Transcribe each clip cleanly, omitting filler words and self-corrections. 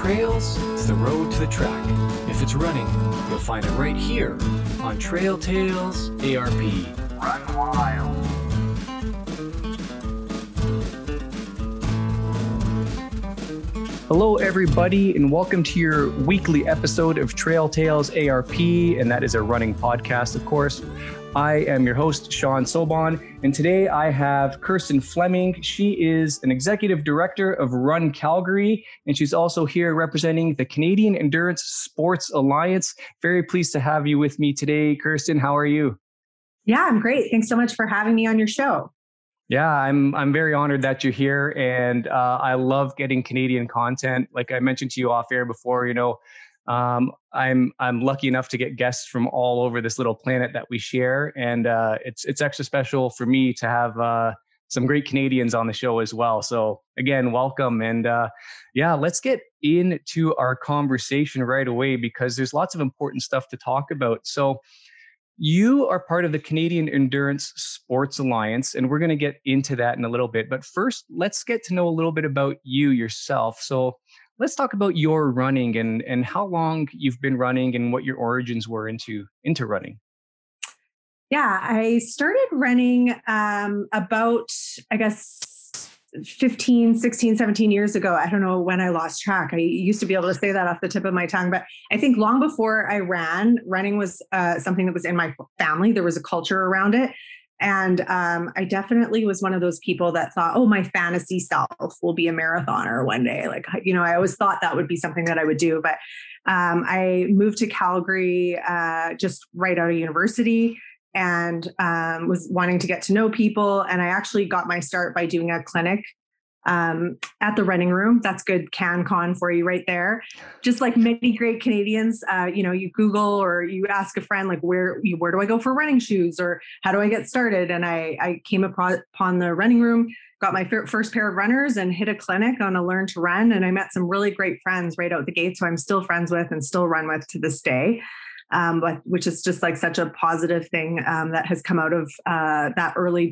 trails to the road to the track. If it's running, you'll find it right here on Trail Tales ARP. Run wild. Hello, everybody, and welcome to your weekly episode of Trail Tales ARP, and that is a running podcast, of course. I am your host, Sean Sobon, and today I have Kirsten Fleming. She is an executive director of Run Calgary, and she's also here representing the Canadian Endurance Sports Alliance. Very pleased to have you with me today. Kirsten, how are you? Yeah, I'm great. Thanks so much for having me on your show. Yeah, I'm very honored that you're here, and I love getting Canadian content. Like I mentioned to you off air before, you know, I'm lucky enough to get guests from all over this little planet that we share, and it's extra special for me to have some great Canadians on the show as well. So again, welcome, and yeah, let's get into our conversation right away because there's lots of important stuff to talk about. So. You are part of the Canadian Endurance Sports Alliance, and we're going to get into that in a little bit. But first, let's get to know a little bit about you yourself. So let's talk about your running and how long you've been running and what your origins were into running. Yeah, I started running about, I guess, 15, 16, 17 years ago. I don't know when I lost track. I used to be able to say that off the tip of my tongue, but I think long before I ran, running was something that was in my family. There was a culture around it. And I definitely was one of those people that thought, oh, my fantasy self will be a marathoner one day. Like, you know, I always thought that would be something that I would do. But I moved to Calgary just right out of university and was wanting to get to know people. And I actually got my start by doing a clinic at the Running Room. That's good CanCon for you right there. Just like many great Canadians, you know, you Google or you ask a friend, like, where do I go for running shoes or how do I get started? And I came upon the Running Room, got my first pair of runners and hit a clinic on a learn to run. And I met some really great friends right out the gate, so I'm still friends with and still run with to this day. But which is just like such a positive thing that has come out of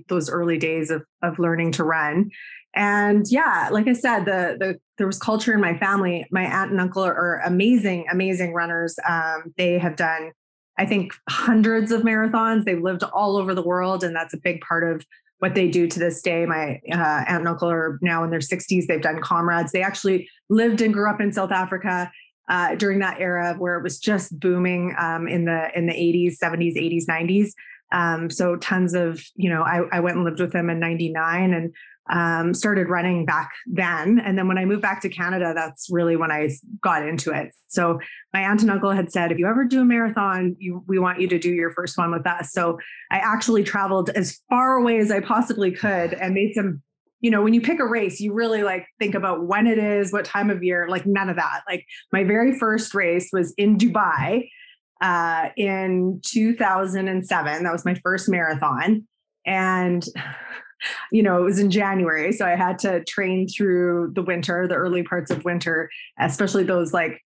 those early days of learning to run. And yeah, like I said, there was culture in my family. My aunt and uncle are amazing, amazing runners. They have done, I think, hundreds of marathons. They've lived all over the world, and that's a big part of what they do to this day. My aunt and uncle are now in their 60s. They've done comrades. They actually lived and grew up in South Africa. During that era where it was just booming in the 80s, 70s, 80s, 90s. So tons of, you know, I went and lived with them in 99 and started running back then. And then when I moved back to Canada, that's really when I got into it. So my aunt and uncle had said, if you ever do a marathon, we want you to do your first one with us. So I actually traveled as far away as I possibly could and made some, you know, when you pick a race, you really like think about when it is, what time of year, like none of that. Like my very first race was in Dubai in 2007. That was my first marathon. And, you know, it was in January. So I had to train through the winter, the early parts of winter, especially those like,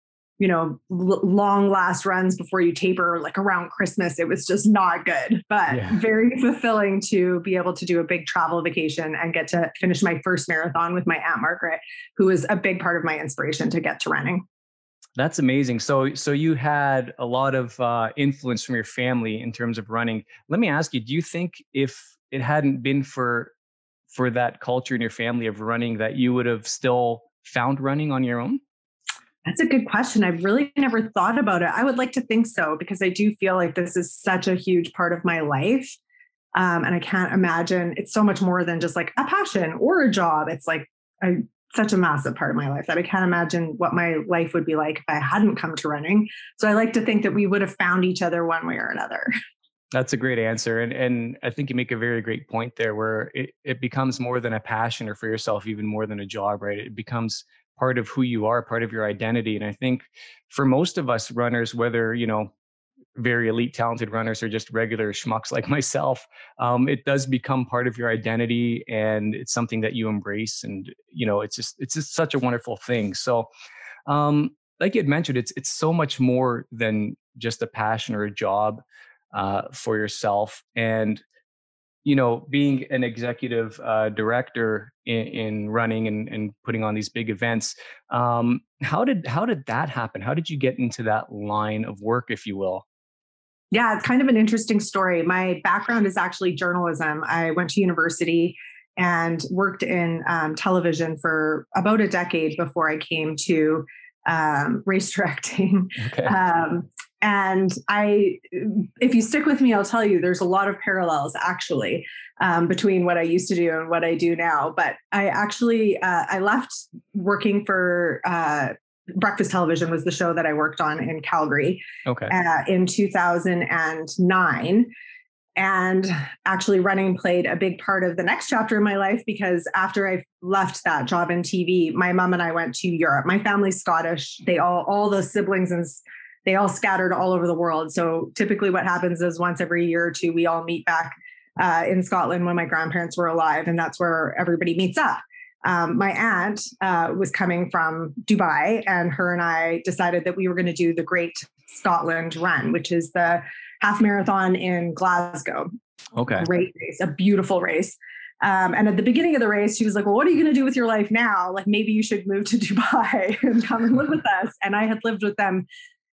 you know, long last runs before you taper, like around Christmas. It was just not good, but yeah. Very fulfilling to be able to do a big travel vacation and get to finish my first marathon with my Aunt Margaret, who is a big part of my inspiration to get to running. That's amazing. So you had a lot of influence from your family in terms of running. Let me ask you, do you think if it hadn't been for that culture in your family of running, that you would have still found running on your own? That's a good question. I've really never thought about it. I would like to think so, because I do feel like this is such a huge part of my life. And I can't imagine it's so much more than just like a passion or a job. It's like such a massive part of my life that I can't imagine what my life would be like if I hadn't come to running. So I like to think that we would have found each other one way or another. That's a great answer. And I think you make a very great point there where it becomes more than a passion or for yourself, even more than a job, right? It becomes part of who you are, part of your identity. And I think for most of us runners, whether, you know, very elite talented runners or just regular schmucks like myself, it does become part of your identity and it's something that you embrace. And, you know, it's just such a wonderful thing. So like you had mentioned, it's so much more than just a passion or a job for yourself. And you know, being an executive director in running and putting on these big events, how did that happen? How did you get into that line of work, if you will? Yeah, it's kind of an interesting story. My background is actually journalism. I went to university and worked in television for about a decade before I came to race directing. Okay. And if you stick with me, I'll tell you there's a lot of parallels actually between what I used to do and what I do now. But I actually, I left working for Breakfast Television was the show that I worked on in Calgary. Okay. In 2009. And actually running played a big part of the next chapter in my life, because after I left that job in TV, my mom and I went to Europe. My family's Scottish. They all the siblings, and they all scattered all over the world. So typically what happens is once every year or two, we all meet back in Scotland when my grandparents were alive. And that's where everybody meets up. My aunt was coming from Dubai, and her and I decided that we were going to do the Great Scotland Run, which is the half marathon in Glasgow. Okay. Great race, a beautiful race. And at the beginning of the race, she was like, well, what are you going to do with your life now? Like, maybe you should move to Dubai and come and live with us. And I had lived with them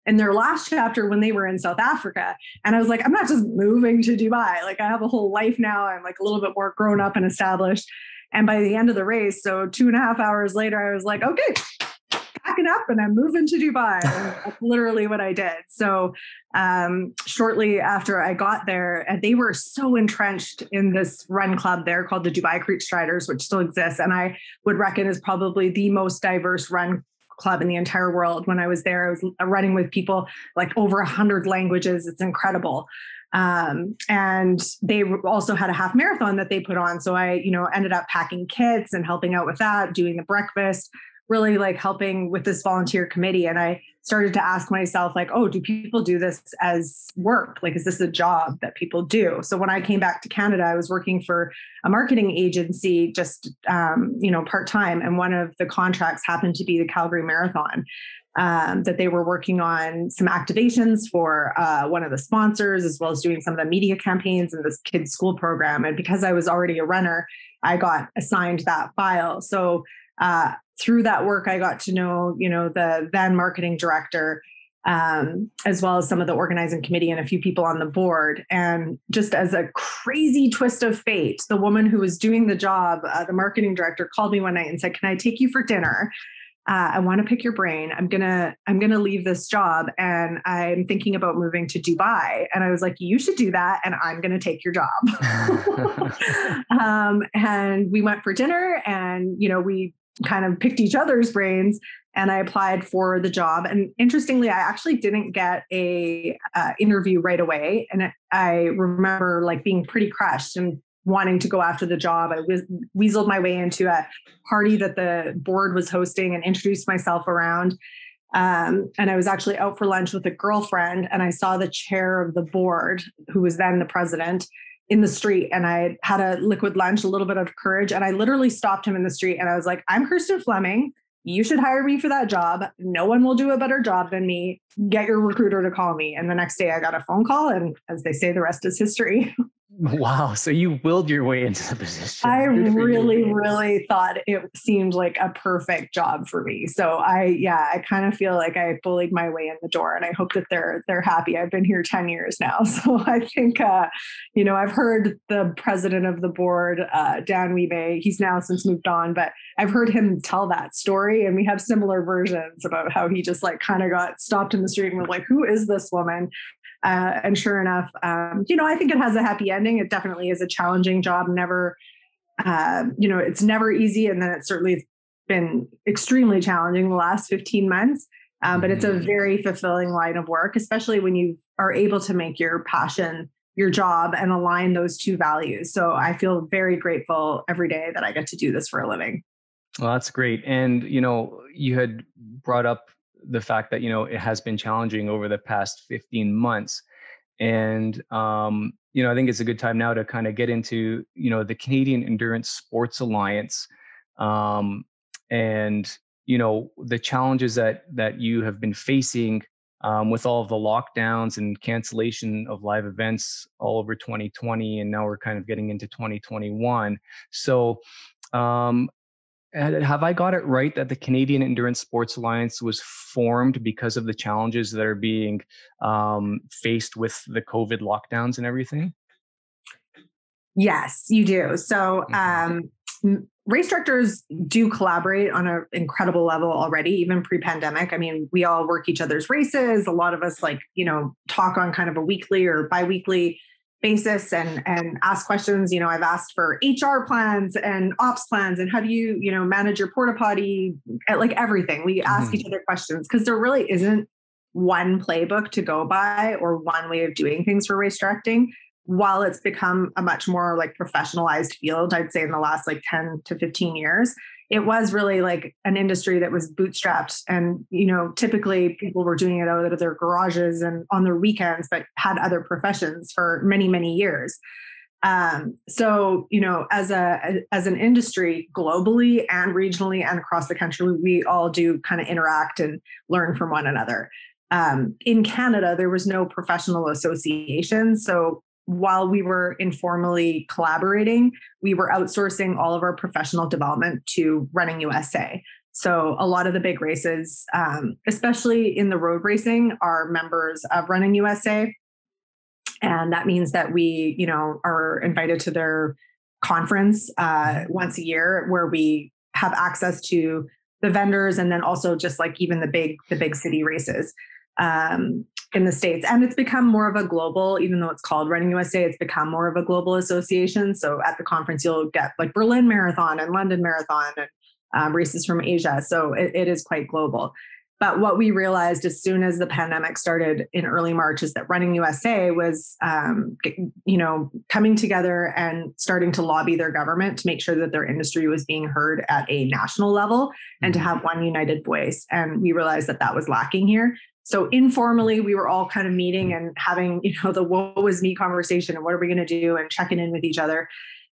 in their last chapter when they were in South Africa. And I was like, I'm not just moving to Dubai. Like, I have a whole life now. I'm like a little bit more grown up and established. And by the end of the race, so 2.5 hours later, I was like, okay, packing up and I'm moving to Dubai. And that's literally what I did. So shortly after I got there, and they were so entrenched in this run club there called the Dubai Creek Striders, which still exists. And I would reckon is probably the most diverse run club in the entire world. When I was there, I was running with people like over 100 languages. It's incredible. And they also had a half marathon that they put on. So I, ended up packing kits and helping out with that, doing the breakfast, really like helping with this volunteer committee. And I started to ask myself like, oh, do people do this as work? Like, is this a job that people do? So when I came back to Canada, I was working for a marketing agency, just, part-time. And one of the contracts happened to be the Calgary Marathon, that they were working on some activations for one of the sponsors, as well as doing some of the media campaigns and this kids' school program. And because I was already a runner, I got assigned that file. So through that work, I got to know, the then marketing director, as well as some of the organizing committee and a few people on the board. And just as a crazy twist of fate, the woman who was doing the job, the marketing director, called me one night and said, can I take you for dinner? I want to pick your brain. I'm gonna leave this job, and I'm thinking about moving to Dubai. And I was like, you should do that, and I'm gonna take your job. And we went for dinner, and we kind of picked each other's brains. And I applied for the job. And interestingly, I actually didn't get a interview right away. And I remember being pretty crushed and wanting to go after the job. I weaseled my way into a party that the board was hosting and introduced myself around. And I was actually out for lunch with a girlfriend, and I saw the chair of the board, who was then the president, in the street. And I had a liquid lunch, a little bit of courage. And I literally stopped him in the street, and I was like, I'm Kirsten Fleming. You should hire me for that job. No one will do a better job than me. Get your recruiter to call me. And the next day I got a phone call, and as they say, the rest is history. Wow. So you willed your way into the position. I really thought it seemed like a perfect job for me. So I kind of feel like I bullied my way in the door, and I hope that they're happy. I've been here 10 years now. So I think, I've heard the president of the board, Dan Webe, he's now since moved on, but I've heard him tell that story, and we have similar versions about how he just kind of got stopped in the street and was like, who is this woman? And sure enough, I think it has a happy ending. It definitely is a challenging job. Never, it's never easy. And then it's certainly been extremely challenging the last 15 months. But it's a very fulfilling line of work, especially when you are able to make your passion your job and align those two values. So I feel very grateful every day that I get to do this for a living. Well, that's great. And, you had brought up the fact that, it has been challenging over the past 15 months. And, I think it's a good time now to kind of get into, the Canadian Endurance Sports Alliance, and, the challenges that you have been facing with all of the lockdowns and cancellation of live events all over 2020, and now we're kind of getting into 2021. So have I got it right that the Canadian Endurance Sports Alliance was formed because of the challenges that are being faced with the COVID lockdowns and everything? Yes, you do. So race directors do collaborate on an incredible level already, even pre-pandemic. I mean, we all work each other's races. A lot of us talk on kind of a weekly or bi-weekly basis and ask questions. You know, I've asked for HR plans and ops plans and how do you, manage your porta potty, like everything. We ask each other questions because there really isn't one playbook to go by or one way of doing things for race directing. While it's become a much more like professionalized field, I'd say in the last 10 to 15 years, it was really like an industry that was bootstrapped. And, typically people were doing it out of their garages and on their weekends, but had other professions for many, many years. So, as an industry globally and regionally and across the country, we all do kind of interact and learn from one another. In Canada, there was no professional association. So while we were informally collaborating, we were outsourcing all of our professional development to Running USA. So a lot of the big races, especially in the road racing, are members of Running USA. And that means that we, are invited to their conference once a year where we have access to the vendors and then also just even the big city races. In the States. And it's become more of a global, even though it's called Running USA, it's become more of a global association. So at the conference, you'll get Berlin Marathon and London Marathon and races from Asia. So it is quite global. But what we realized as soon as the pandemic started in early March is that Running USA was, coming together and starting to lobby their government to make sure that their industry was being heard at a national level and to have one united voice. And we realized that that was lacking here. So informally, we were all kind of meeting and having, the what was me conversation and what are we going to do and checking in with each other.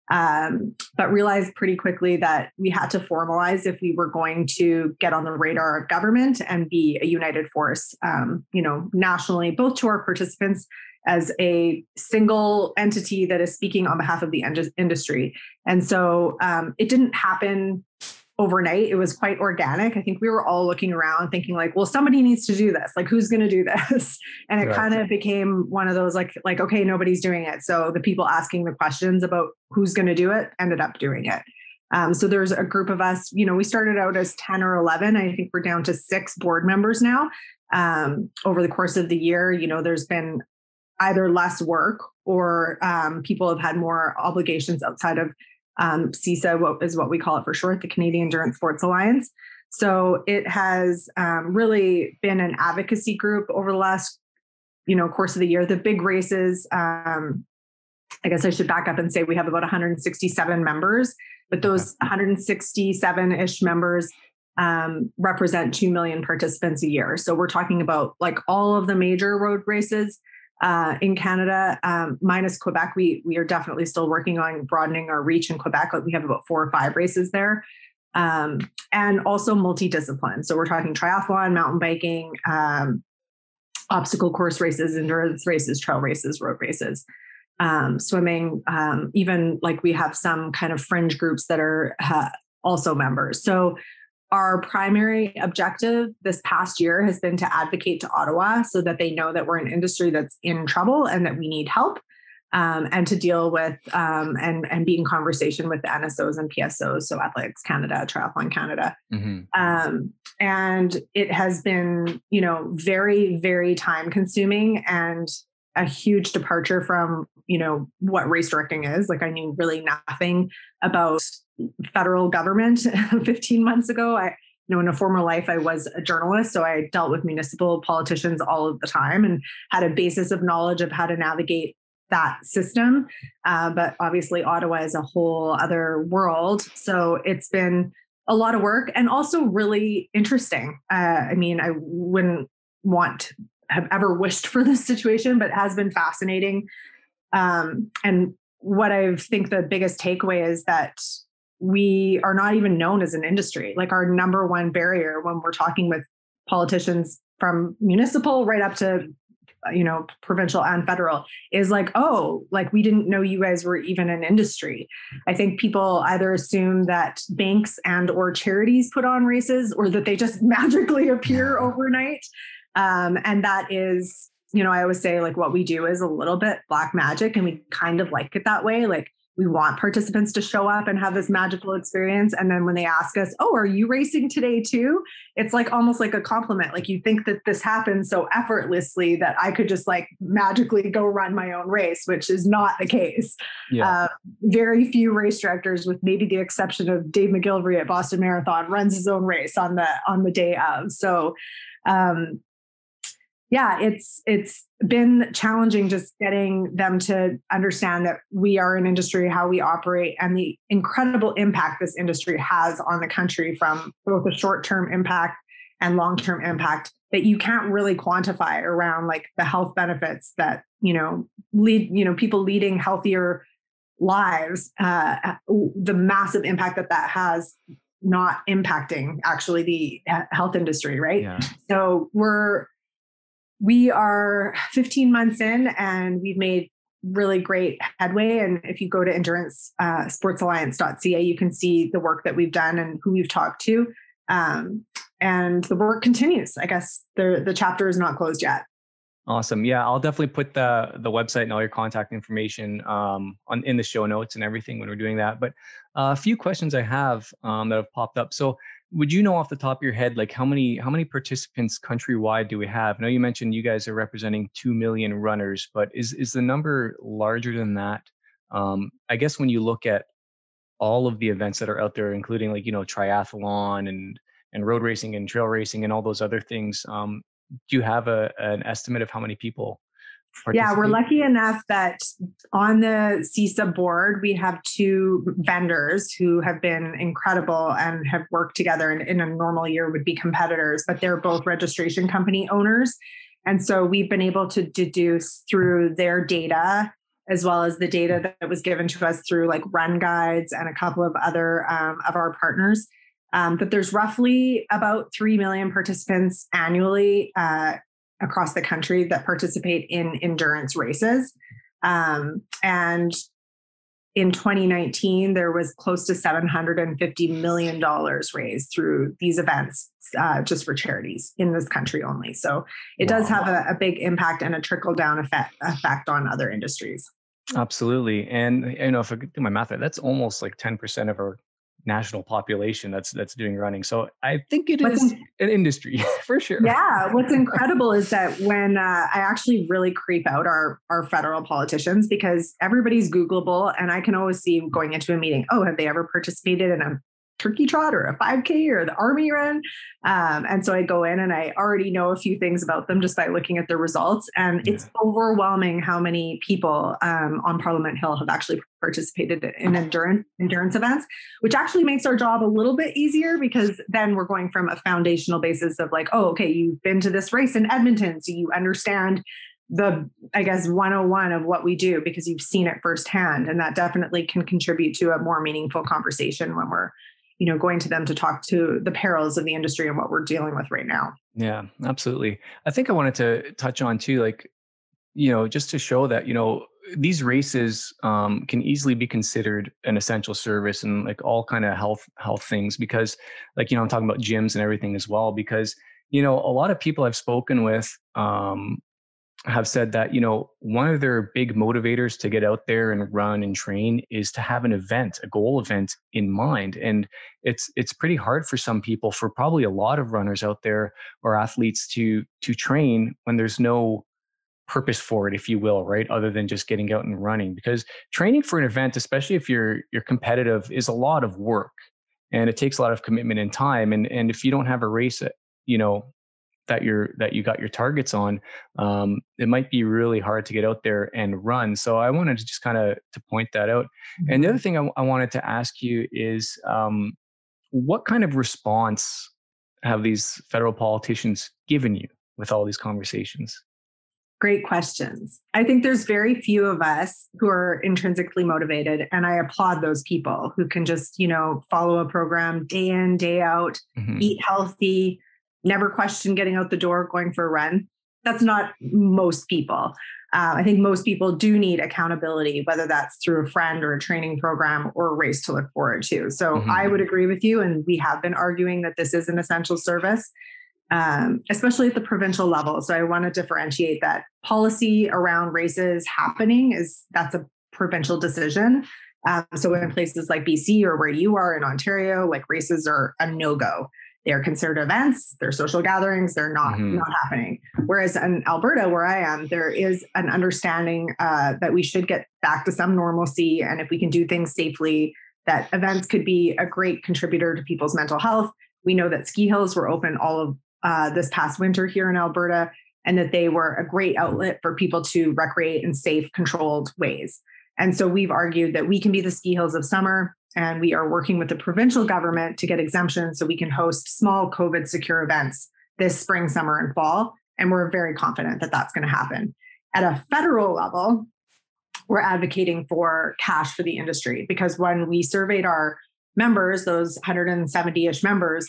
But realized pretty quickly that we had to formalize if we were going to get on the radar of government and be a united force, nationally, both to our participants as a single entity that is speaking on behalf of the industry. And so it didn't happen overnight. It was quite organic. I think we were all looking around thinking well, somebody needs to do this. Who's going to do this? And it kind of became one of those okay, nobody's doing it. So the people asking the questions about who's going to do it ended up doing it. So there's a group of us, we started out as 10 or 11. I think we're down to 6 board members now. Over the course of the year, there's been either less work or people have had more obligations outside of CISA is what we call it for short, the Canadian Endurance Sports Alliance. So it has really been an advocacy group over the last, course of the year. The big races, I guess I should back up and say we have about 167 members, but those 167-ish members represent 2 million participants a year. So we're talking about all of the major road races. In Canada, minus Quebec, we are definitely still working on broadening our reach in Quebec. We have about 4 or 5 races there, and also multidiscipline. So we're talking triathlon, mountain biking, obstacle course races, endurance races, trail races, road races, swimming. Even we have some kind of fringe groups that are also members. So our primary objective this past year has been to advocate to Ottawa so that they know that we're an industry that's in trouble and that we need help, and to deal with and be in conversation with the NSOs and PSOs, so Athletics Canada, Triathlon Canada. And it has been, very, very time consuming and a huge departure from, what race directing is. I knew really nothing about federal government 15 months ago. In a former life, I was a journalist, so I dealt with municipal politicians all of the time and had a basis of knowledge of how to navigate that system. But obviously Ottawa is a whole other world. So it's been a lot of work and also really interesting. I wouldn't have ever wished for this situation, but it has been fascinating. And what I think the biggest takeaway is that we are not even known as an industry. Our number one barrier when we're talking with politicians from municipal right up to, you know, provincial and federal, is like, oh, like, we didn't know you guys were even an industry. I think people either assume that banks and or charities put on races, or that they just magically appear overnight. And that is, you know, I always say, like, what we do is a little bit black magic, and we kind of like it that way. Like, we want participants to show up and have this magical experience. And then when they ask us, oh, are you racing today too? It's like almost like a compliment. Like, you think that this happens so effortlessly that I could just like magically go run my own race, which is not the case. Yeah. Very few race directors, with maybe the exception of Dave McGillivray at Boston Marathon, runs his own race on the day of. So, yeah, it's been challenging just getting them to understand that we are an industry, how we operate, and the incredible impact this industry has on the country, from both a short-term impact and long-term impact that you can't really quantify around, like, the health benefits that, you know, lead, you know, people leading healthier lives, the massive impact that that has, not impacting actually the health industry, right? Yeah. So we are 15 months in, and we've made really great headway. And if you go to endurance sportsalliance.ca, you can see the work that we've done and who we've talked to. And the work continues. I guess the chapter is not closed yet. Awesome. Yeah, I'll definitely put the website and all your contact information in the show notes and everything when we're doing that. But a few questions I have that have popped up. So, would you know off the top of your head, like, how many participants countrywide do we have? I know you mentioned you guys are representing 2 million runners, but is the number larger than that? I guess when you look at all of the events that are out there, including, like, you know, triathlon and road racing and trail racing and all those other things, do you have an estimate of how many people participate? Yeah, we're lucky enough that on the CISA board, we have two vendors who have been incredible and have worked together, and in a normal year would be competitors, but they're both registration company owners. And so we've been able to deduce through their data, as well as the data that was given to us through, like, Run Guides and a couple of other of our partners, that there's roughly about 3 million participants annually across the country that participate in endurance races. And in 2019, there was close to $750 million raised through these events, just for charities in this country only. So it does have a big impact and a trickle-down effect on other industries. Absolutely. And, you know, if I could do my math, that's almost like 10% of our national population that's doing running. So I think it is an industry for sure. Yeah. What's incredible is that when I actually really creep out our federal politicians, because everybody's Googleable, and I can always see going into a meeting, oh, have they ever participated in a turkey trot or a 5K or the army run? And so I go in and I already know a few things about them just by looking at their results. And it's overwhelming how many people on Parliament Hill have actually participated in endurance events, which actually makes our job a little bit easier, because then we're going from a foundational basis of, like, oh, okay, you've been to this race in Edmonton, so you understand the, I guess, 101 of what we do, because you've seen it firsthand. And that definitely can contribute to a more meaningful conversation when we're, you know, going to them to talk to the perils of the industry and what we're dealing with right now. Yeah, absolutely. I think I wanted to touch on too, like, you know, just to show that, you know, these races can easily be considered an essential service, and, like, all kind of health things, because, like, you know, I'm talking about gyms and everything as well, because, you know, a lot of people I've spoken with have said that, you know, one of their big motivators to get out there and run and train is to have an event, a goal event in mind. And it's pretty hard for some people, for probably a lot of runners out there or athletes, to train when there's no purpose for it, if you will, right? Other than just getting out and running, because training for an event, especially if you're competitive, is a lot of work, and it takes a lot of commitment and time. And if you don't have a race, you know, that you got your targets on, it might be really hard to get out there and run. So I wanted to just kind of to point that out. Mm-hmm. And the other thing I wanted to ask you is, what kind of response have these federal politicians given you with all these conversations? Great questions. I think there's very few of us who are intrinsically motivated, and I applaud those people who can just, you know, follow a program day in, day out, mm-hmm. eat healthy, never question getting out the door, going for a run. That's not most people. I think most people do need accountability, whether that's through a friend or a training program or a race to look forward to. So mm-hmm. I would agree with you. And we have been arguing that this is an essential service, especially at the provincial level. So I want to differentiate that policy around races happening is that's a provincial decision. So in places like BC or where you are in Ontario, like races are a no-go. They're considered events, they're social gatherings, they're not happening. Whereas in Alberta, where I am, there is an understanding that we should get back to some normalcy. And if we can do things safely, that events could be a great contributor to people's mental health. We know that ski hills were open all of this past winter here in Alberta, and that they were a great outlet for people to recreate in safe, controlled ways. And so we've argued that we can be the ski hills of summer. And we are working with the provincial government to get exemptions so we can host small COVID secure events this spring, summer, and fall. And we're very confident that that's going to happen. At a federal level, we're advocating for cash for the industry, because when we surveyed our members, those 170-ish members,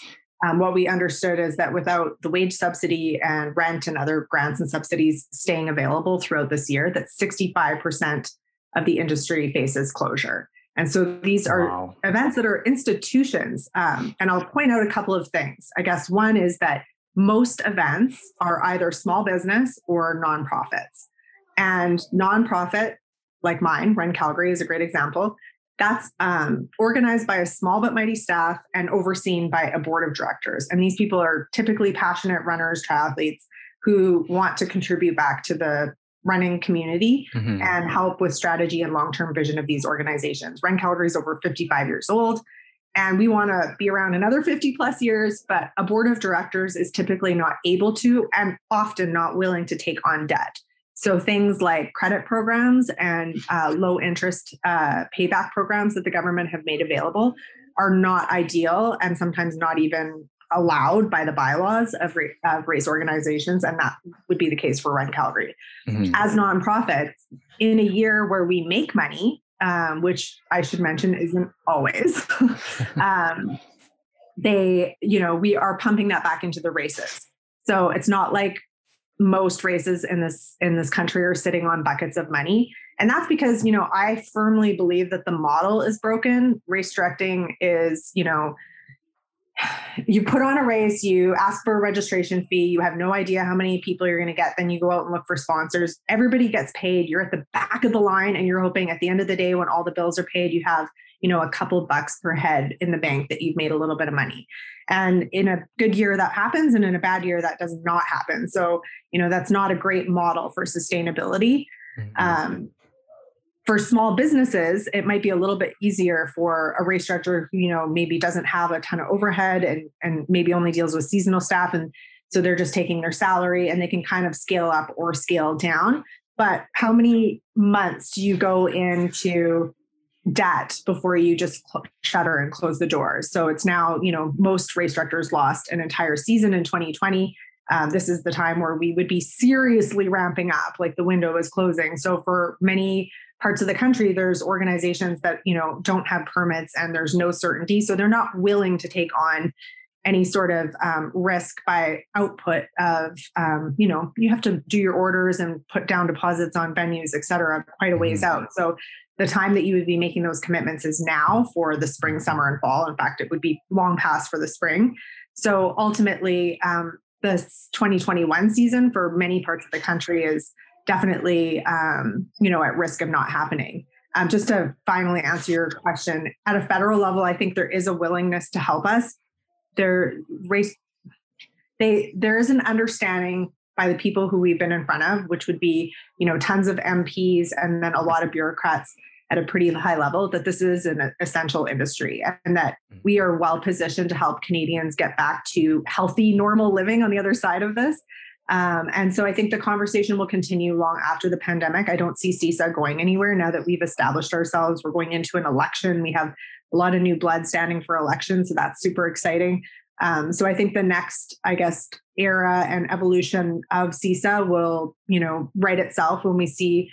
what we understood is that without the wage subsidy and rent and other grants and subsidies staying available throughout this year, that 65% of the industry faces closure. And so these are events that are institutions. And I'll point out a couple of things. I guess one is that most events are either small business or nonprofits. And nonprofit, like mine, Run Calgary is a great example, that's organized by a small but mighty staff and overseen by a board of directors. And these people are typically passionate runners, triathletes who want to contribute back to the running community mm-hmm. and help with strategy and long-term vision of these organizations. Run Calgary is over 55 years old, and we want to be around another 50 plus years, but a board of directors is typically not able to and often not willing to take on debt. So things like credit programs and low interest payback programs that the government have made available are not ideal and sometimes not even allowed by the bylaws of race organizations. And that would be the case for Run Calgary. Mm-hmm. As nonprofits, in a year where we make money, which I should mention isn't always, we are pumping that back into the races. So it's not like most races in this country are sitting on buckets of money. And that's because, I firmly believe that the model is broken. Race directing is, you put on a race, you ask for a registration fee, you have no idea how many people you're going to get, then you go out and look for sponsors, everybody gets paid, you're at the back of the line, and you're hoping at the end of the day when all the bills are paid, you have, a couple bucks per head in the bank that you've made a little bit of money. And in a good year that happens, and in a bad year that does not happen. So, that's not a great model for sustainability. Mm-hmm. For small businesses, it might be a little bit easier for a race director who, maybe doesn't have a ton of overhead and maybe only deals with seasonal staff. And so they're just taking their salary and they can kind of scale up or scale down. But how many months do you go into debt before you just shutter and close the doors? So it's now, most race directors lost an entire season in 2020. This is the time where we would be seriously ramping up, like the window is closing. So for many parts of the country, there's organizations that, don't have permits and there's no certainty. So they're not willing to take on any sort of risk by output of, you have to do your orders and put down deposits on venues, et cetera, quite a ways out. So the time that you would be making those commitments is now for the spring, summer, and fall. In fact, it would be long past for the spring. So ultimately, this 2021 season for many parts of the country is definitely, at risk of not happening. Just to finally answer your question, at a federal level, I think there is a willingness to help us. There is an understanding by the people who we've been in front of, which would be, tons of MPs and then a lot of bureaucrats at a pretty high level, that this is an essential industry and that we are well positioned to help Canadians get back to healthy, normal living on the other side of this. And so I think the conversation will continue long after the pandemic. I don't see CISA going anywhere now that we've established ourselves. We're going into an election. We have a lot of new blood standing for elections, so that's super exciting. So I think the next, era and evolution of CISA will, right itself when we see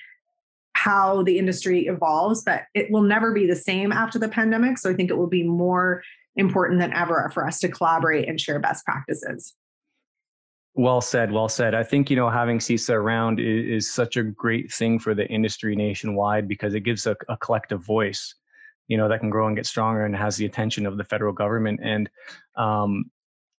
how the industry evolves, but it will never be the same after the pandemic. So I think it will be more important than ever for us to collaborate and share best practices. Well said, well said. I think, you know, having CISA around is such a great thing for the industry nationwide, because it gives a collective voice, you know, that can grow and get stronger and has the attention of the federal government. And,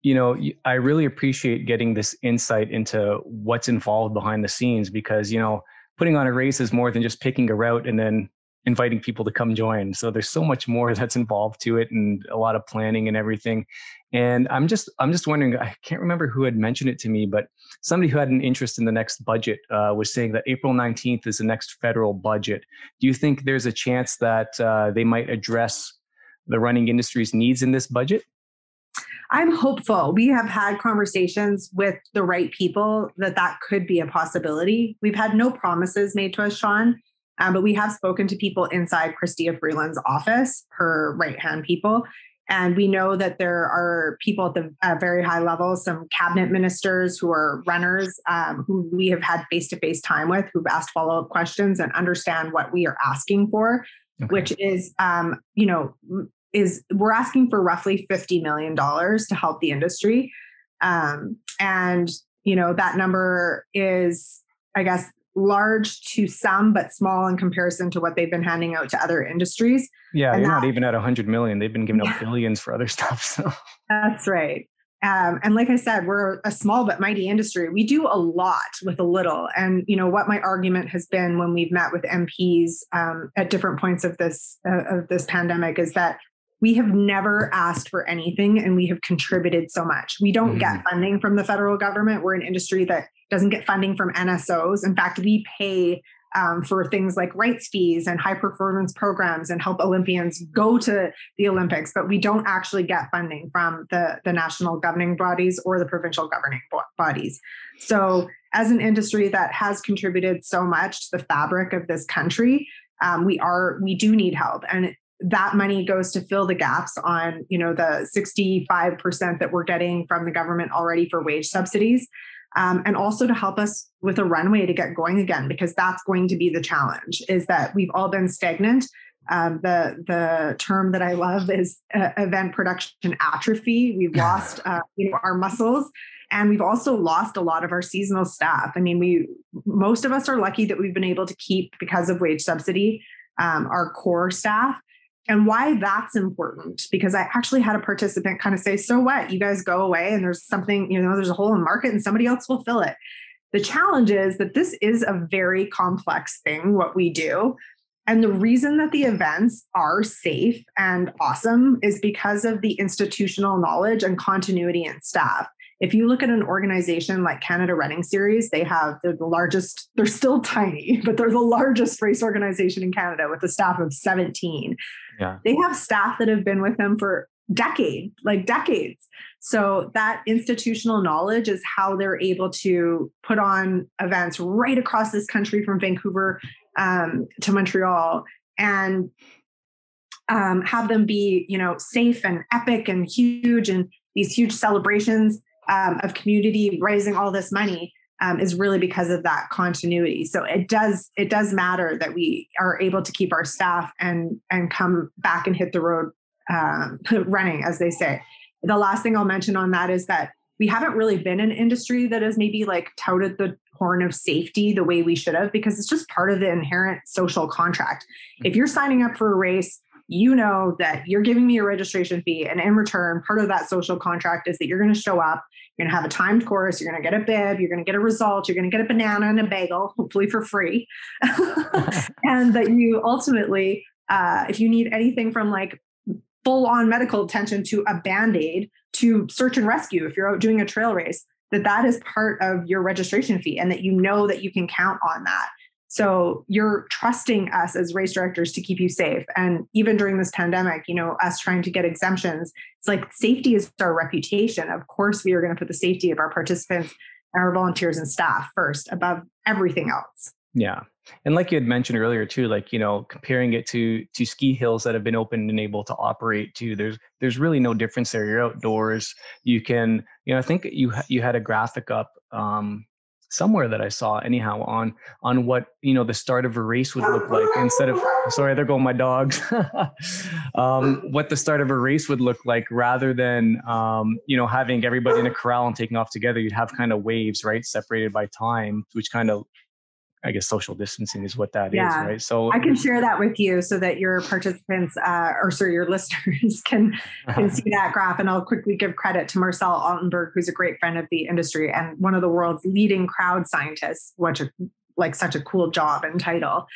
you know, I really appreciate getting this insight into what's involved behind the scenes, because, you know, putting on a race is more than just picking a route and then inviting people to come join. So there's so much more that's involved to it, and a lot of planning and everything. And I'm just wondering, I can't remember who had mentioned it to me, but somebody who had an interest in the next budget was saying that April 19th is the next federal budget. Do you think there's a chance that they might address the running industry's needs in this budget? I'm hopeful. We have had conversations with the right people that could be a possibility. We've had no promises made to us, Sean. But we have spoken to people inside Christia Freeland's office, her right-hand people, and we know that there are people at the very high level, some cabinet ministers who are runners, who we have had face-to-face time with, who've asked follow-up questions and understand what we are asking for, okay, which is, we're asking for roughly $50 million to help the industry. And, you know, that number is, I guess, large to some, but small in comparison to what they've been handing out to other industries. Yeah, and you're not even at 100 million. They've been giving out billions for other stuff. So that's right. And like I said, we're a small but mighty industry. We do a lot with a little. And you know what my argument has been when we've met with MPs at different points of this pandemic is that we have never asked for anything, and we have contributed so much. We don't get funding from the federal government. We're an industry that doesn't get funding from NSOs. In fact, we pay for things like rights fees and high performance programs and help Olympians go to the Olympics, but we don't actually get funding from the national governing bodies or the provincial governing bodies. So as an industry that has contributed so much to the fabric of this country, we do need help. And that money goes to fill the gaps on, you know, the 65% that we're getting from the government already for wage subsidies. And also to help us with a runway to get going again, because that's going to be the challenge, is that we've all been stagnant. The term that I love is event production atrophy. We've lost our muscles, and we've also lost a lot of our seasonal staff. I mean, most of us are lucky that we've been able to keep, because of wage subsidy, our core staff. And why that's important, because I actually had a participant kind of say, so what, you guys go away and there's something, you know, there's a hole in the market and somebody else will fill it. The challenge is that this is a very complex thing, what we do. And the reason that the events are safe and awesome is because of the institutional knowledge and continuity in staff. If you look at an organization like Canada Running Series, they're the largest, they're still tiny, but they're the largest race organization in Canada with a staff of 17. Yeah. They have staff that have been with them for decades. So that institutional knowledge is how they're able to put on events right across this country from Vancouver to Montreal, and have them be, you know, safe and epic and huge, and these huge celebrations of community, raising all this money is really because of that continuity. So it does matter that we are able to keep our staff and come back and hit the road running, as they say. The last thing I'll mention on that is that we haven't really been an industry that has maybe touted the horn of safety the way we should have, because it's just part of the inherent social contract. If you're signing up for a race, you know that you're giving me a registration fee, and in return, part of that social contract is that you're going to show up, you're going to have a timed course, you're going to get a bib, you're going to get a result, you're going to get a banana and a bagel, hopefully for free. And that you ultimately, if you need anything from full-on medical attention to a Band-Aid to search and rescue, if you're out doing a trail race, that is part of your registration fee, and that you know that you can count on that. So you're trusting us as race directors to keep you safe. And even during this pandemic, you know, us trying to get exemptions, it's safety is our reputation. Of course, we are going to put the safety of our participants, our volunteers and staff first above everything else. Yeah. And like you had mentioned earlier too, comparing it to ski hills that have been open and able to operate too, there's really no difference there. You're outdoors. You can, I think you had a graphic up, somewhere that I saw anyhow on what, you know, the start of a race would look like instead of, sorry, there go my dogs, what the start of a race would look like rather than, you know, having everybody in a corral and taking off together. You'd have kind of waves, right? Separated by time, which kind of, I guess, social distancing is what that is, right? So I can share that with you so that your participants, or sorry, your listeners can see that graph. And I'll quickly give credit to Marcel Altenberg, who's a great friend of the industry and one of the world's leading crowd scientists, which is like such a cool job and title.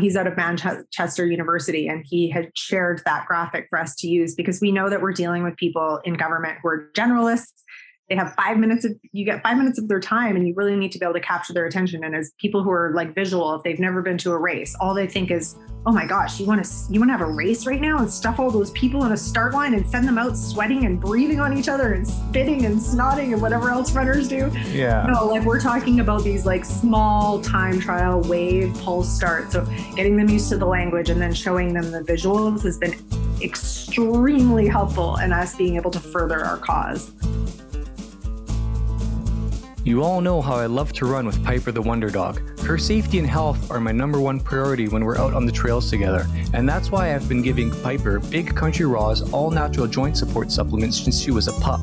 He's out of Manchester University, and he had shared that graphic for us to use because we know that we're dealing with people in government who are generalists. They have 5 minutes of, you get 5 minutes of their time, and you really need to be able to capture their attention. And as people who are like visual, if they've never been to a race, all they think is, oh my gosh, you want to have a race right now and stuff all those people in a start line and send them out sweating and breathing on each other and spitting and snotting and whatever else runners do. Yeah. No, like we're talking about these like small time trial wave pulse starts. So getting them used to the language and then showing them the visuals has been extremely helpful in us being able to further our cause. You all know how I love to run with Piper the Wonder Dog. Her safety and health are my number one priority when we're out on the trails together. And that's why I've been giving Piper Big Country Raw's all-natural joint support supplements since she was a pup.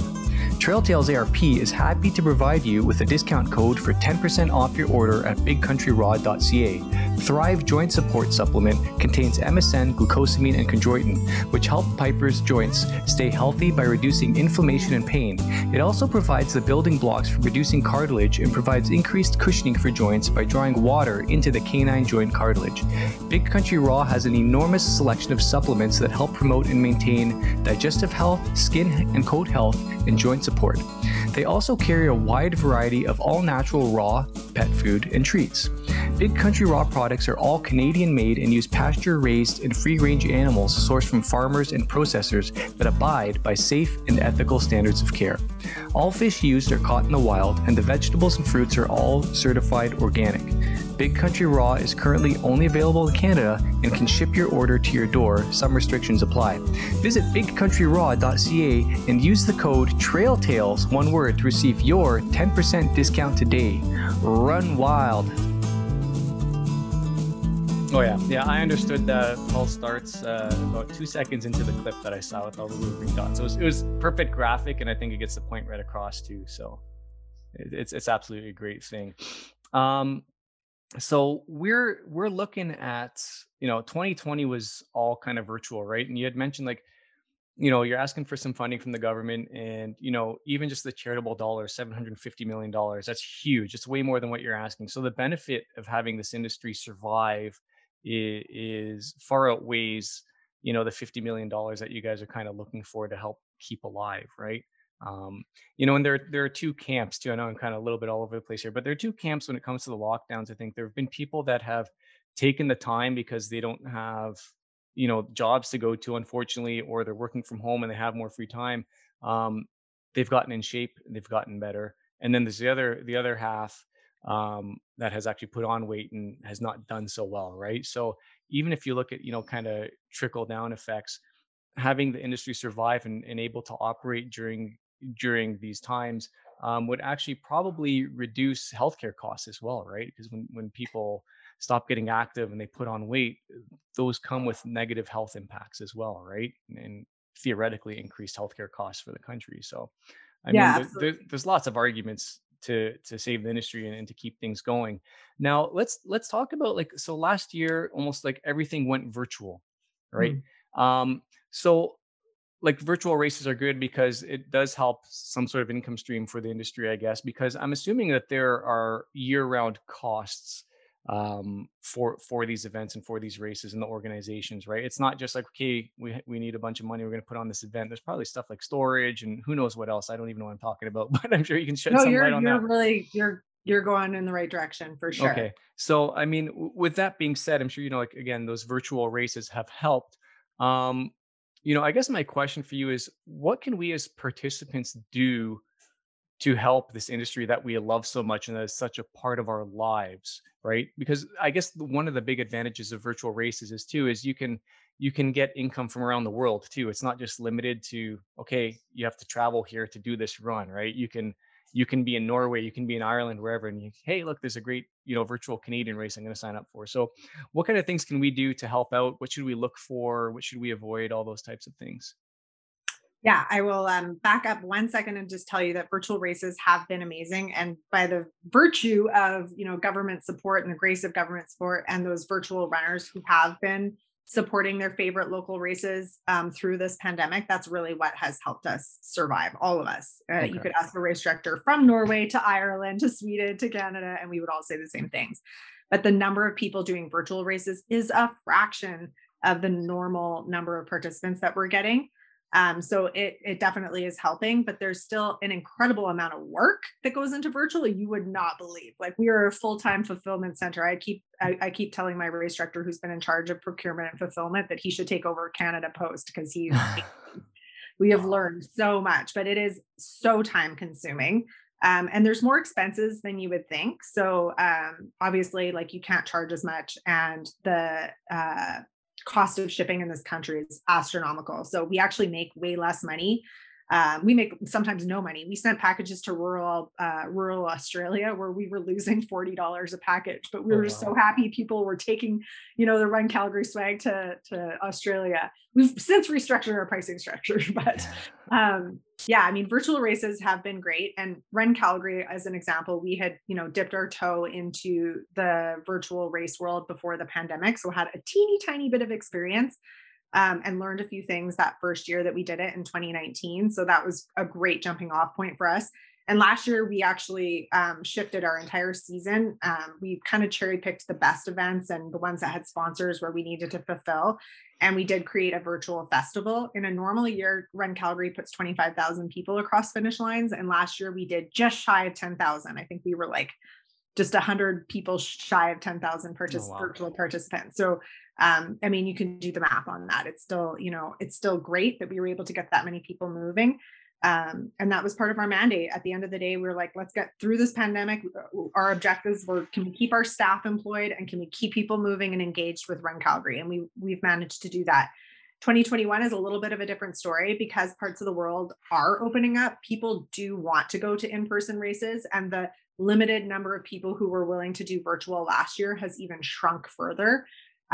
Trail Tales ARP is happy to provide you with a discount code for 10% off your order at bigcountryraw.ca. Thrive Joint Support Supplement contains MSM, glucosamine, and chondroitin, which help Piper's joints stay healthy by reducing inflammation and pain. It also provides the building blocks for reducing cartilage and provides increased cushioning for joints by drawing water into the canine joint cartilage. Big Country Raw has an enormous selection of supplements that help promote and maintain digestive health, skin and coat health, and joint support. They also carry a wide variety of all-natural raw pet food and treats. Big Country Raw products are all Canadian-made and use pasture-raised and free-range animals sourced from farmers and processors that abide by safe and ethical standards of care. All fish used are caught in the wild, and the vegetables and fruits are all certified organic. Big Country Raw is currently only available in Canada and can ship your order to your door. Some restrictions apply. Visit bigcountryraw.ca and use the code TRAILTAILS, one word, to receive your 10% discount today. Run wild. Oh yeah, yeah. I understood that all starts about 2 seconds into the clip that I saw with all the little green dots. So it was perfect graphic, and I think it gets the point right across too. So it's absolutely a great thing. So we're looking at, you know, 2020 was all kind of virtual, right? And you had mentioned, like, you know, you're asking for some funding from the government, and, you know, even just the charitable dollar, $750 million, that's huge. It's way more than what you're asking. So the benefit of having this industry survive is far outweighs, you know, the $50 million that you guys are kind of looking for to help keep alive, right? You know, and there are two camps too. I know I'm kind of a little bit all over the place here, but there are two camps when it comes to the lockdowns. I think there have been people that have taken the time because they don't have, you know, jobs to go to, unfortunately, or they're working from home and they have more free time. They've gotten in shape, they've gotten better. And then there's the other half that has actually put on weight and has not done so well, right? So even if you look at, you know, kind of trickle down effects, having the industry survive and able to operate during these times would actually probably reduce healthcare costs as well, right? Because when people stop getting active and they put on weight, those come with negative health impacts as well, right? And theoretically increased healthcare costs for the country. So, I mean, there's lots of arguments to save the industry and to keep things going. Now, let's talk about, like, so last year, almost like everything went virtual, right? Mm-hmm. So, like, virtual races are good because it does help some sort of income stream for the industry, I guess, because I'm assuming that there are year-round costs for these events and for these races and the organizations, right? It's not just like, okay, we need a bunch of money, we're going to put on this event. There's probably stuff like storage and who knows what else. I don't even know what I'm talking about, but I'm sure you can shed some light on that. You're going in the right direction for sure. Okay. So, I mean, with that being said, I'm sure, you know, like, again, those virtual races have helped. You know, I guess my question for you is, what can we as participants do to help this industry that we love so much and that is such a part of our lives, right? Because I guess one of the big advantages of virtual races is you can get income from around the world too. It's not just limited to, okay, you have to travel here to do this run, right? You can you can be in Norway, you can be in Ireland, wherever, and you, hey, look, there's a great, virtual Canadian race I'm going to sign up for. So what kind of things can we do to help out? What should we look for? What should we avoid? All those types of things. Yeah, I will back up 1 second and just tell you that virtual races have been amazing. And by the virtue of, government support and the grace of government support and those virtual runners who have been supporting their favorite local races through this pandemic, that's really what has helped us survive, all of us. Okay. You could ask a race director from Norway to Ireland to Sweden to Canada, and we would all say the same things. But the number of people doing virtual races is a fraction of the normal number of participants that we're getting. So it definitely is helping, but there's still an incredible amount of work that goes into virtual. You would not believe, like, we are a full-time fulfillment center. I keep telling my race director, who's been in charge of procurement and fulfillment, that he should take over Canada Post, because we have learned so much, but it is so time consuming. And there's more expenses than you would think. So, obviously, like, you can't charge as much, and the, cost of shipping in this country is astronomical. So we actually make way less money. We make sometimes no money. We sent packages to rural Australia where we were losing $40 a package, but we were just so happy people were taking, the Run Calgary swag to Australia. We've since restructured our pricing structure, but virtual races have been great. And Run Calgary, as an example, we had, dipped our toe into the virtual race world before the pandemic. So had a teeny tiny bit of experience. And learned a few things that first year that we did it in 2019. So that was a great jumping off point for us. And last year we actually shifted our entire season. We kind of cherry picked the best events and the ones that had sponsors where we needed to fulfill. And we did create a virtual festival. In a normal year, Run Calgary puts 25,000 people across finish lines. And last year we did just shy of 10,000. I think we were like just 100 people shy of 10,000 virtual participants. So, you can do the math on that. It's still, it's still great that we were able to get that many people moving. And that was part of our mandate. At the end of the day, we were like, let's get through this pandemic. Our objectives were, can we keep our staff employed, and can we keep people moving and engaged with Run Calgary? And we've managed to do that. 2021 is a little bit of a different story because parts of the world are opening up. People do want to go to in-person races, and the limited number of people who were willing to do virtual last year has even shrunk further.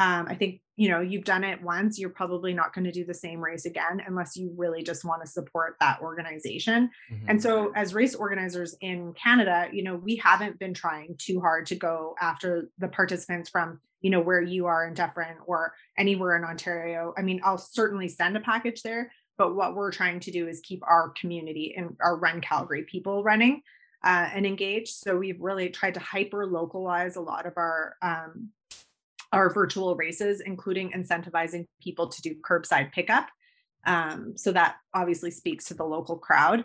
I think, you've done it once, you're probably not going to do the same race again, unless you really just want to support that organization. Mm-hmm. And so as race organizers in Canada, we haven't been trying too hard to go after the participants from, where you are in Dufferin or anywhere in Ontario. I mean, I'll certainly send a package there, but what we're trying to do is keep our community and our Run Calgary people running and engaged. So we've really tried to hyper localize a lot of our virtual races, including incentivizing people to do curbside pickup. So that obviously speaks to the local crowd.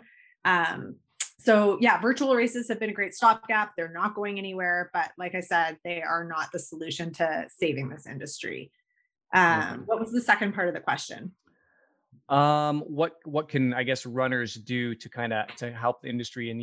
Virtual races have been a great stopgap. They're not going anywhere, but like I said, they are not the solution to saving this industry. What was the second part of the question? What can, I guess, runners do to kind of, to help the industry, and,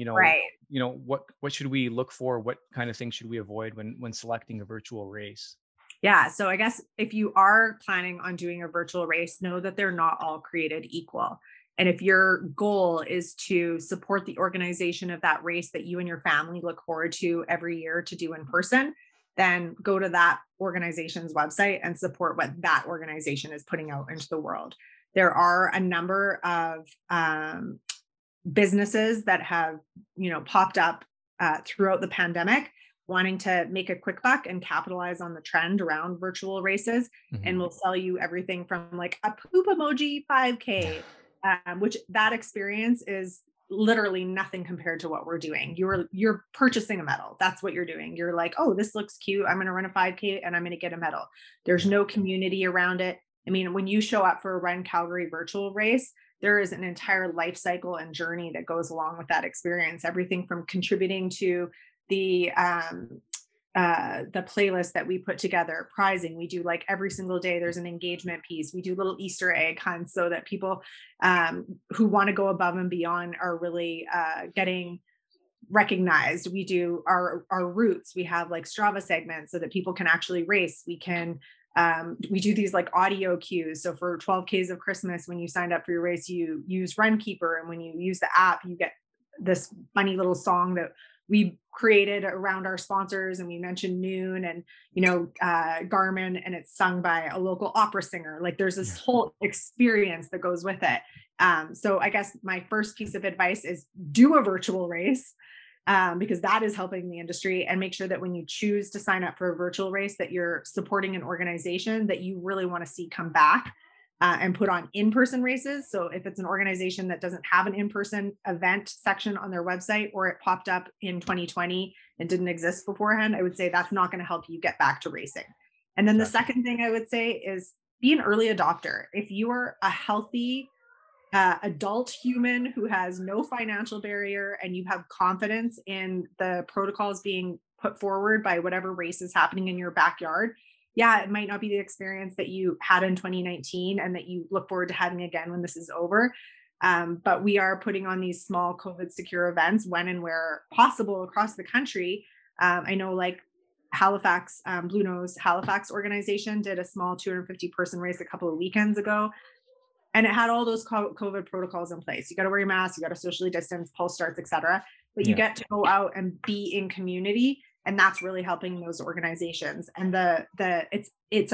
what should we look for? What kind of things should we avoid when selecting a virtual race? Yeah. So I guess if you are planning on doing a virtual race, know that they're not all created equal. And if your goal is to support the organization of that race that you and your family look forward to every year to do in person, then go to that organization's website and support what that organization is putting out into the world. There are a number of businesses that have, popped up throughout the pandemic, wanting to make a quick buck and capitalize on the trend around virtual races. Mm-hmm. And will sell you everything from like a poop emoji 5K, which that experience is literally nothing compared to what we're doing. You're purchasing a medal. That's what you're doing. You're like, oh, this looks cute. I'm going to run a 5K and I'm going to get a medal. There's no community around it. I mean, when you show up for a Run Calgary virtual race, there is an entire life cycle and journey that goes along with that experience. Everything from contributing to the playlist that we put together, prizing. We do like every single day, there's an engagement piece. We do little Easter egg hunts so that people who want to go above and beyond are really getting recognized. We do our routes. We have like Strava segments so that people can actually race. We do these like audio cues. So for 12Ks of Christmas, when you signed up for your race, you use Runkeeper. And when you use the app, you get this funny little song that we created around our sponsors, and we mentioned Noon and, you know, Garmin, and it's sung by a local opera singer. Like, there's this whole experience that goes with it. So I guess my first piece of advice is do a virtual race, because that is helping the industry, and make sure that when you choose to sign up for a virtual race, that you're supporting an organization that you really want to see come back and put on in-person races. So if it's an organization that doesn't have an in-person event section on their website, or it popped up in 2020 and didn't exist beforehand, I would say that's not going to help you get back to racing. And then the second thing I would say is be an early adopter. If you are a healthy adult human who has no financial barrier, and you have confidence in the protocols being put forward by whatever race is happening in your backyard, yeah, it might not be the experience that you had in 2019 and that you look forward to having again when this is over. But we are putting on these small COVID secure events when and where possible across the country. I know, like, Halifax, Blue Nose Halifax organization did a small 250 person race a couple of weekends ago, and it had all those COVID protocols in place. You got to wear your mask, you got to socially distance, pulse starts, et cetera, but you get to go out and be in community. And that's really helping those organizations. And it's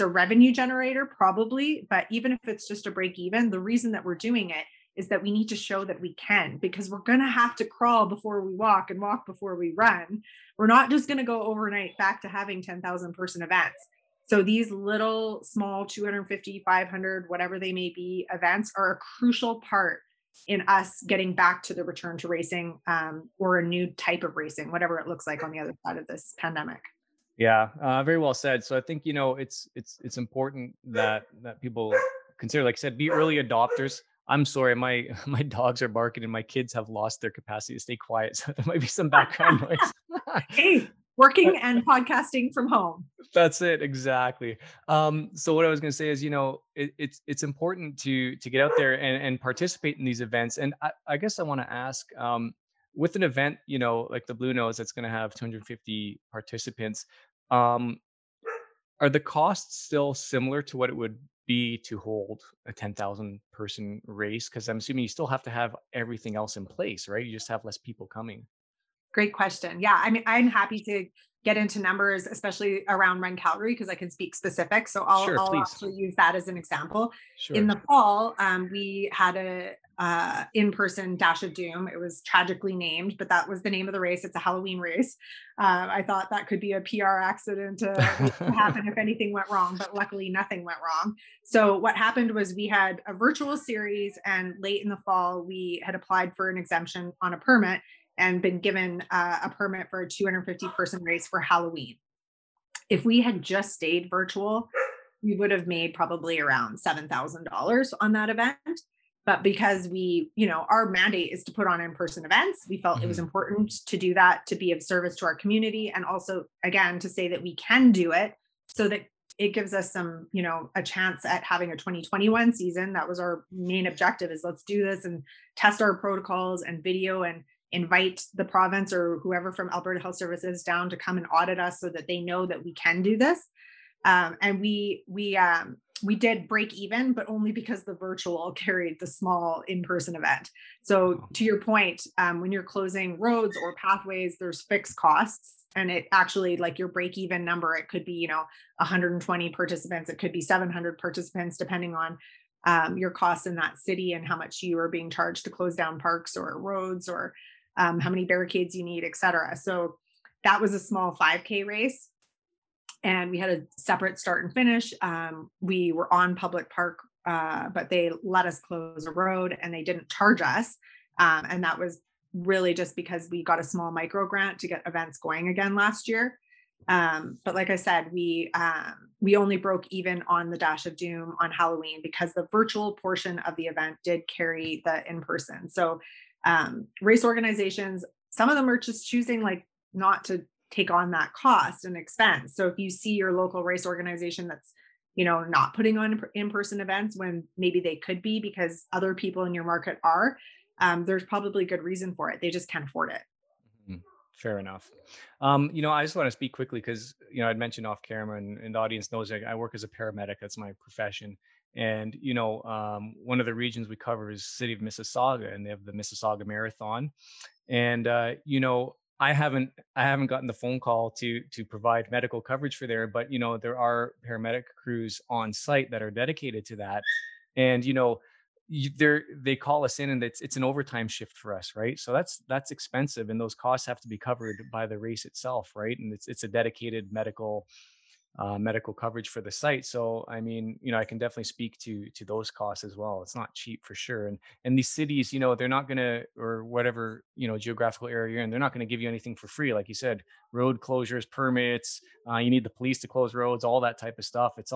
a revenue generator probably, but even if it's just a break even, the reason that we're doing it is that we need to show that we can, because we're going to have to crawl before we walk and walk before we run. We're not just going to go overnight back to having 10,000 person events. So these little small 250, 500, whatever they may be, events are a crucial part in us getting back to the return to racing, or a new type of racing, whatever it looks like on the other side of this pandemic. Yeah. Very well said. So I think, you know, it's important that people consider, like I said, be early adopters. I'm sorry, my dogs are barking and my kids have lost their capacity to stay quiet. So there might be some background noise. Hey, working and podcasting from home. That's it. Exactly. So what I was going to say is, you know, it's important to get out there and participate in these events. And I guess I want to ask, with an event, you know, like the Blue Nose, that's going to have 250 participants. Are the costs still similar to what it would be to hold a 10,000 person race? Cause I'm assuming you still have to have everything else in place, right? You just have less people coming. Great question. Yeah. I mean, I'm happy to get into numbers, especially around Run Calgary, because I can speak specific. So I'll actually use that as an example. Sure. In the fall, we had a in-person Dash of Doom. It was tragically named, but that was the name of the race. It's a Halloween race. I thought that could be a PR accident to happen if anything went wrong, but luckily nothing went wrong. So what happened was we had a virtual series, and late in the fall, we had applied for an exemption on a permit and been given a permit for a 250 person race for Halloween. If we had just stayed virtual, we would have made probably around $7,000 on that event. But because we, you know, our mandate is to put on in-person events, we felt it was important to do that, to be of service to our community. And also, again, to say that we can do it, so that it gives us some, you know, a chance at having a 2021 season. That was our main objective, is let's do this and test our protocols and video and invite the province or whoever from Alberta Health Services down to come and audit us so that they know that we can do this. And we did break even, but only because the virtual carried the small in-person event. So to your point, when you're closing roads or pathways, there's fixed costs, and it actually, like, your break even number, it could be, you know, 120 participants, it could be 700 participants, depending on your costs in that city and how much you are being charged to close down parks or roads, or how many barricades you need, et cetera. So that was a small 5K race, and we had a separate start and finish. We were on public park, but they let us close a road and they didn't charge us. And that was really just because we got a small micro grant to get events going again last year. But like I said, we only broke even on the Dash of Doom on Halloween because the virtual portion of the event did carry the in-person. So, race organizations, some of them are just choosing, like, not to take on that cost and expense. So if you see your local race organization that's, you know, not putting on in-person events when maybe they could be because other people in your market are, there's probably good reason for it. They just can't afford it. Fair enough. You know, I just want to speak quickly because, you know, I'd mentioned off camera and the audience knows I work as a paramedic. That's my profession. And, you know, one of the regions we cover is city of Mississauga, and they have the Mississauga Marathon. And, you know, I haven't gotten the phone call to provide medical coverage for there, but, you know, there are paramedic crews on site that are dedicated to that. And, you know, they call us in, and it's an overtime shift for us, right? So that's expensive, and those costs have to be covered by the race itself, right? And it's a dedicated medical coverage for the site. So I mean, you know, I can definitely speak to those costs as well. It's not cheap for sure. And these cities, you know, they're not gonna, or whatever, you know, geographical area you're in, they're not gonna give you anything for free. Like you said, road closures, permits, you need the police to close roads, all that type of stuff. It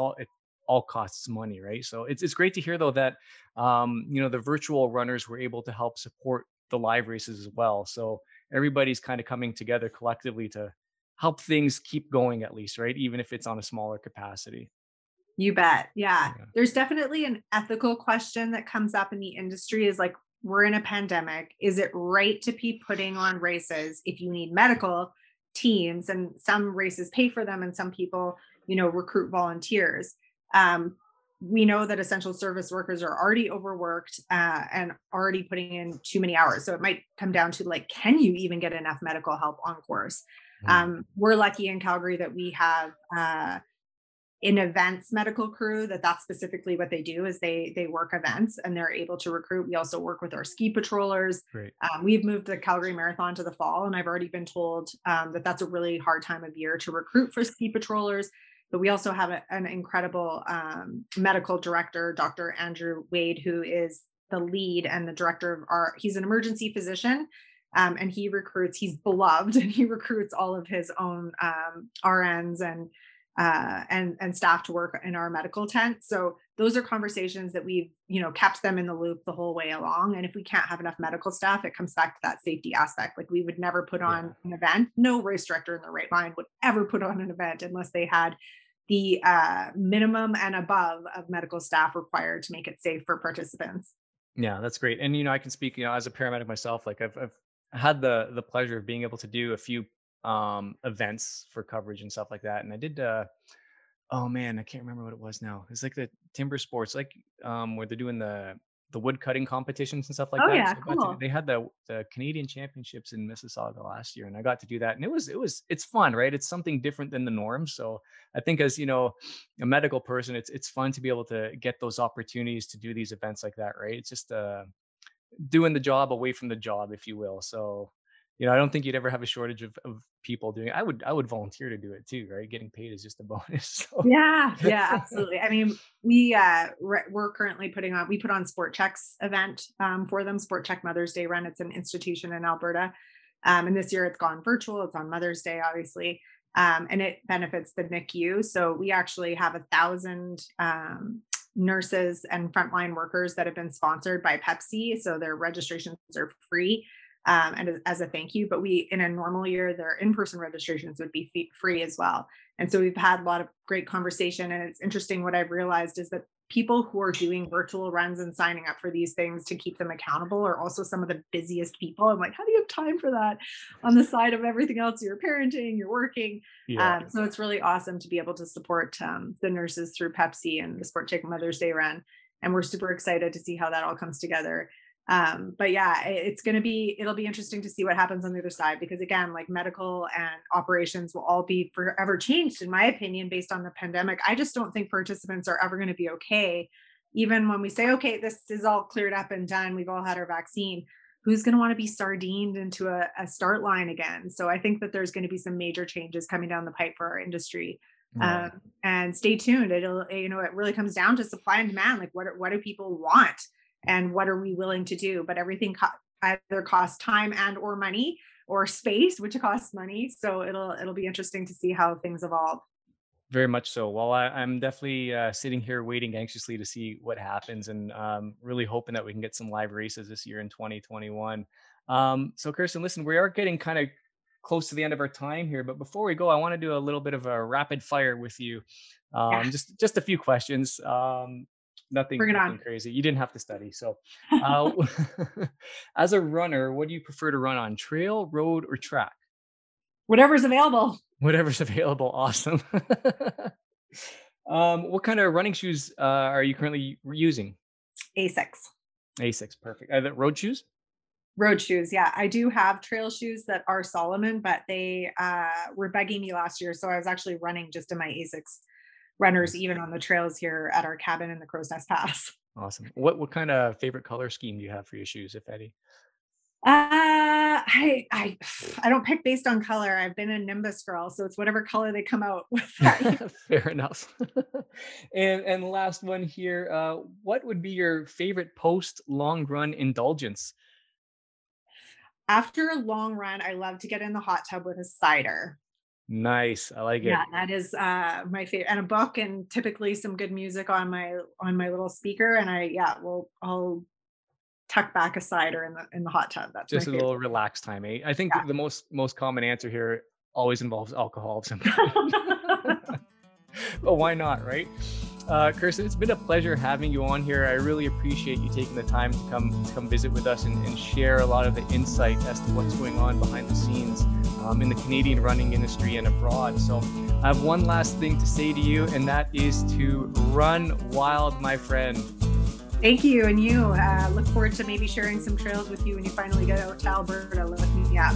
all costs money, right? So it's great to hear though that you know, the virtual runners were able to help support the live races as well. So everybody's kind of coming together collectively to help things keep going at least, right? Even if it's on a smaller capacity. You bet. Yeah. There's definitely an ethical question that comes up in the industry is like, we're in a pandemic. Is it right to be putting on races if you need medical teams? And some races pay for them, and some people, you know, recruit volunteers. We know that essential service workers are already overworked and already putting in too many hours. So it might come down to like, can you even get enough medical help on course? We're lucky in Calgary that we have an events medical crew that's specifically what they do, is they work events and they're able to recruit. We also work with our ski patrollers. We've moved the Calgary Marathon to the fall, and I've already been told that that's a really hard time of year to recruit for ski patrollers. But we also have an incredible medical director, Dr. Andrew Wade, who is the lead and the director of he's an emergency physician, and he's beloved, and he recruits all of his own RNs and staff to work in our medical tent. So those are conversations that we've, you know, kept them in the loop the whole way along. And if we can't have enough medical staff, it comes back to that safety aspect. Like, we would never put on an event. No race director in their right mind would ever put on an event unless they had the minimum and above of medical staff required to make it safe for participants. Yeah, that's great. And, you know, I can speak, you know, as a paramedic myself, like I've had the pleasure of being able to do a few events for coverage and stuff like that. And I did, oh man, I can't remember what it was now. It's like the timber sports, like where they're doing the wood cutting competitions and stuff like that. Yeah, so cool. They had the Canadian championships in Mississauga last year, and I got to do that. And it's fun, right? It's something different than the norm. So I think, as you know, a medical person, it's fun to be able to get those opportunities to do these events like that, right? It's just doing the job away from the job, if you will. So, you know, I don't think you'd ever have a shortage of people doing it. I would volunteer to do it too, right? Getting paid is just a bonus. So. Yeah, absolutely. I mean, we're currently we put on SportChek's event for them, SportChek Mother's Day Run. It's an institution in Alberta. And this year it's gone virtual. It's on Mother's Day, obviously. And it benefits the NICU. So we actually have 1,000 nurses and frontline workers that have been sponsored by Pepsi. So their registrations are free. And as a thank you, but in a normal year, their in-person registrations would be free as well. And so we've had a lot of great conversation, and it's interesting. What I've realized is that people who are doing virtual runs and signing up for these things to keep them accountable are also some of the busiest people. I'm like, how do you have time for that on the side of everything else? You're parenting, you're working. Yeah. So it's really awesome to be able to support the nurses through Pepsi and the SportChek Mother's Day Run. And we're super excited to see how that all comes together. But yeah, it'll be interesting to see what happens on the other side, because again, like, medical and operations will all be forever changed, in my opinion, based on the pandemic. I just don't think participants are ever going to be okay. Even when we say, okay, this is all cleared up and done, we've all had our vaccine, who's going to want to be sardined into a start line again? So I think that there's going to be some major changes coming down the pipe for our industry. Yeah. And stay tuned. It really comes down to supply and demand. Like, what do people want? And what are we willing to do? But everything either costs time and or money, or space, which costs money. So it'll be interesting to see how things evolve. Very much so. Well, I'm definitely sitting here waiting anxiously to see what happens, and really hoping that we can get some live races this year in 2021. So Kirsten, listen, we are getting kind of close to the end of our time here, but before we go, I want to do a little bit of a rapid fire with you. Just a few questions. Nothing crazy. You didn't have to study. So as a runner, what do you prefer to run on, trail, road, or track? whatever's available. Whatever's available. Awesome. What kind of running shoes are you currently using? Asics. Asics. Perfect. Are they road shoes? Road shoes. Yeah. I do have trail shoes that are Salomon, but they were begging me last year. So I was actually running just in my Asics runners, even on the trails here at our cabin in the Crow's Nest Pass. Awesome. What kind of favorite color scheme do you have for your shoes, if any? I don't pick based on color. I've been a Nimbus girl, so it's whatever color they come out with. Fair enough. And last one here, what would be your favorite post long run indulgence? After a long run, I love to get in the hot tub with a cider. Nice. I like it. Yeah, that is my favorite, and a book, and typically some good music on my little speaker, and I'll tuck back a cider in the hot tub. That's just a little relaxed time. Eh? I think the most common answer here always involves alcohol of some kind. But why not, right? Kirsten, it's been a pleasure having you on here. I really appreciate you taking the time to come visit with us and share a lot of the insight as to what's going on behind the scenes in the Canadian running industry and abroad. So I have one last thing to say to you, and that is to run wild, my friend. Thank you. And you look forward to maybe sharing some trails with you when you finally get out to Alberta. Let me know.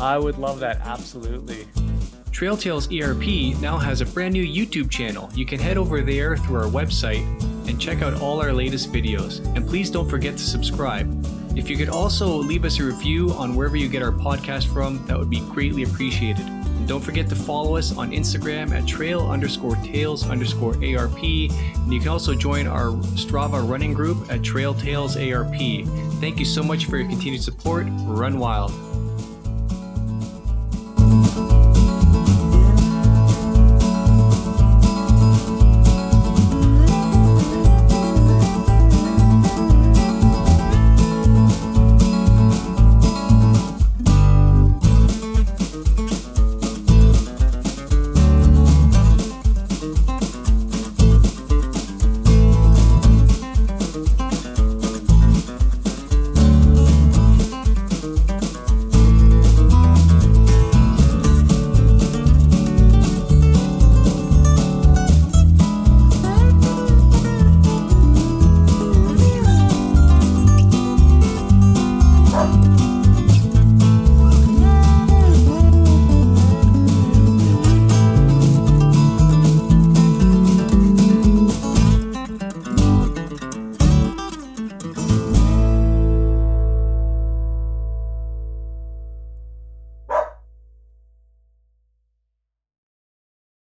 I would love that. Absolutely. Trail Tales ERP now has a brand new YouTube channel. You can head over there through our website and check out all our latest videos. And please don't forget to subscribe. If you could also leave us a review on wherever you get our podcast from, that would be greatly appreciated. And don't forget to follow us on Instagram at trail_tales_ARP. And you can also join our Strava running group at Trail Tales ARP. Thank you so much for your continued support. Run wild.